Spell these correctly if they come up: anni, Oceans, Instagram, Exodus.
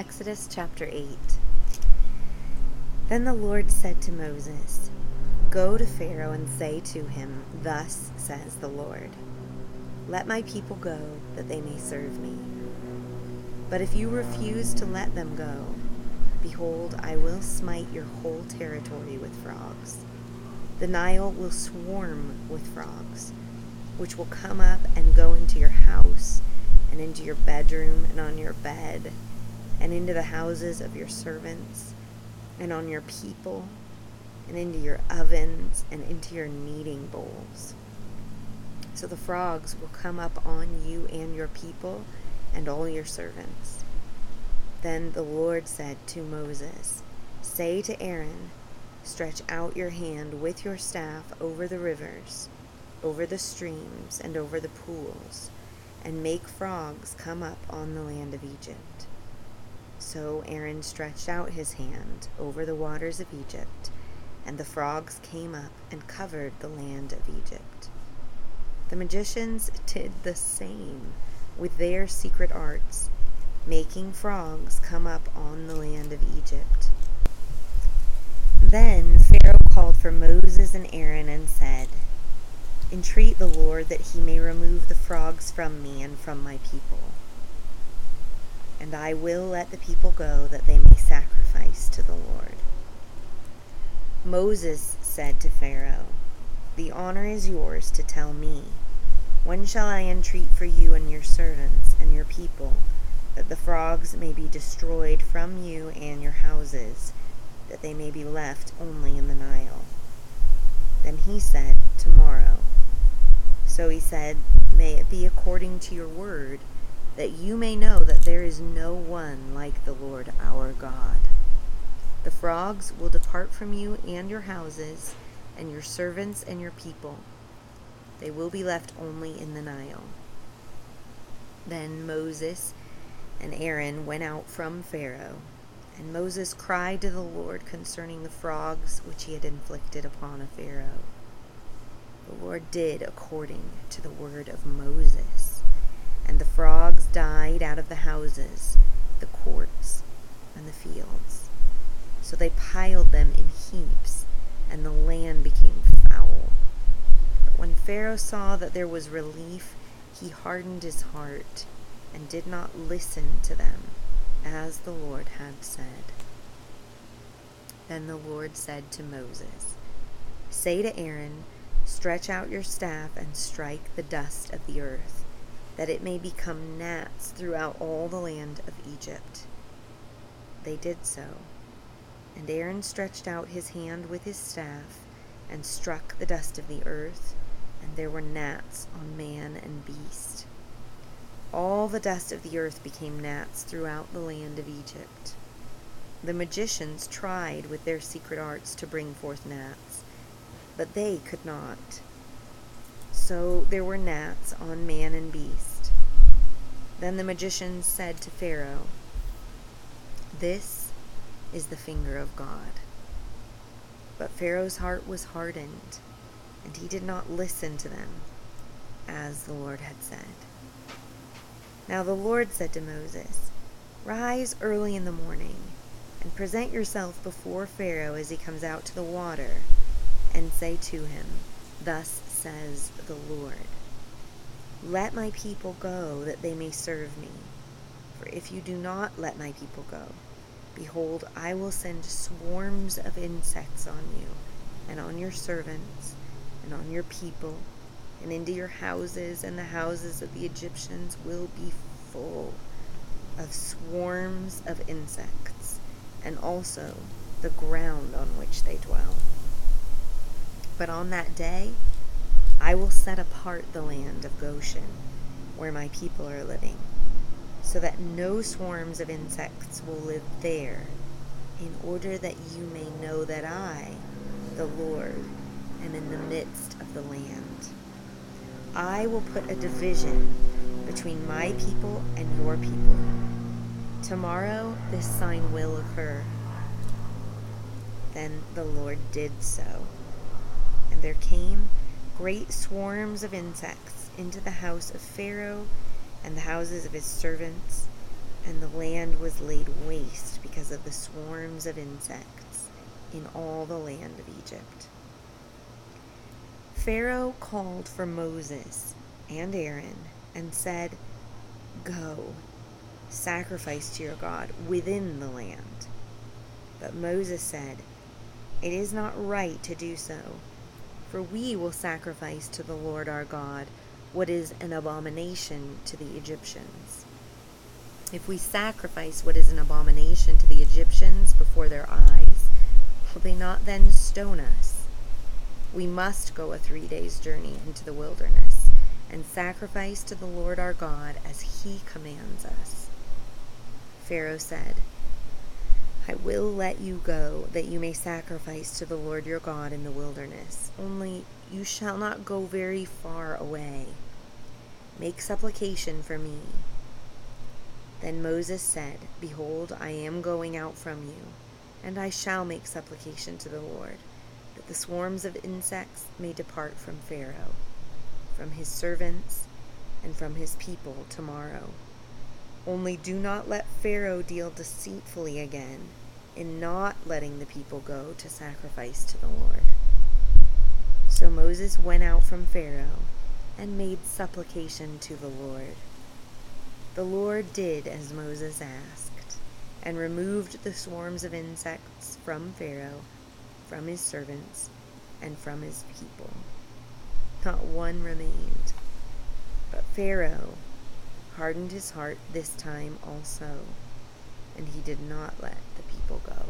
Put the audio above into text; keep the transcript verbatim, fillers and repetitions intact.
Exodus chapter eight. Then the Lord said to Moses, "Go to Pharaoh and say to him, 'Thus says the Lord, let my people go, that they may serve me. But if you refuse to let them go, behold, I will smite your whole territory with frogs. The Nile will swarm with frogs, which will come up and go into your house, and into your bedroom, and on your bed, and into the houses of your servants, and on your people, and into your ovens, and into your kneading bowls. So the frogs will come up on you and your people, and all your servants.'" Then the Lord said to Moses, "Say to Aaron, stretch out your hand with your staff over the rivers, over the streams, and over the pools, and make frogs come up on the land of Egypt." So Aaron stretched out his hand over the waters of Egypt, and the frogs came up and covered the land of Egypt. The magicians did the same with their secret arts, making frogs come up on the land of Egypt. Then Pharaoh called for Moses and Aaron and said, "Entreat the Lord that he may remove the frogs from me and from my people. And I will let the people go, that they may sacrifice to the Lord." Moses said to Pharaoh, "The honor is yours to tell me. When shall I entreat for you and your servants and your people, that the frogs may be destroyed from you and your houses, that they may be left only in the Nile?" Then he said, "Tomorrow." So he said, "May it be according to your word, that you may know that there is no one like the Lord our God. The frogs will depart from you and your houses, and your servants and your people. They will be left only in the Nile." Then Moses and Aaron went out from Pharaoh, and Moses cried to the Lord concerning the frogs which he had inflicted upon Pharaoh. The Lord did according to the word of Moses, and the frogs died out of the houses, the courts, and the fields. So they piled them in heaps, and the land became foul. But when Pharaoh saw that there was relief, he hardened his heart and did not listen to them, as the Lord had said. Then the Lord said to Moses, "Say to Aaron, stretch out your staff and strike the dust of the earth, that it may become gnats throughout all the land of Egypt." They did so, and Aaron stretched out his hand with his staff and struck the dust of the earth, and there were gnats on man and beast. All the dust of the earth became gnats throughout the land of Egypt. The magicians tried with their secret arts to bring forth gnats, but they could not. So there were gnats on man and beast. Then the magicians said to Pharaoh, "This is the finger of God." But Pharaoh's heart was hardened, and he did not listen to them, as the Lord had said. Now the Lord said to Moses, "Rise early in the morning, and present yourself before Pharaoh as he comes out to the water, and say to him, 'Thus says the Lord, let my people go, that they may serve me. For if you do not let my people go, behold, I will send swarms of insects on you, and on your servants, and on your people, and into your houses, and the houses of the Egyptians will be full of swarms of insects, and also the ground on which they dwell. But on that day, I will set apart the land of Goshen, where my people are living, so that no swarms of insects will live there, in order that you may know that I, the Lord, am in the midst of the land. I will put a division between my people and your people. Tomorrow this sign will occur." Then the Lord did so. And there came great swarms of insects into the house of Pharaoh and the houses of his servants, and the land was laid waste because of the swarms of insects in all the land of Egypt. Pharaoh called for Moses and Aaron and said, "Go, sacrifice to your God within the land." But Moses said, "It is not right to do so, for we will sacrifice to the Lord our God what is an abomination to the Egyptians. If we sacrifice what is an abomination to the Egyptians before their eyes, will they not then stone us? We must go a three days' journey into the wilderness and sacrifice to the Lord our God as he commands us." Pharaoh said, "I will let you go that you may sacrifice to the Lord your God in the wilderness, only you shall not go very far away. Make supplication for me." Then Moses said, "Behold, I am going out from you, and I shall make supplication to the Lord, that the swarms of insects may depart from Pharaoh, from his servants, and from his people tomorrow. Only do not let Pharaoh deal deceitfully again in not letting the people go to sacrifice to the Lord." So Moses went out from Pharaoh and made supplication to the Lord. The Lord did as Moses asked, and removed the swarms of insects from Pharaoh, from his servants, and from his people. Not one remained. But Pharaoh hardened his heart this time also, and he did not let the people go.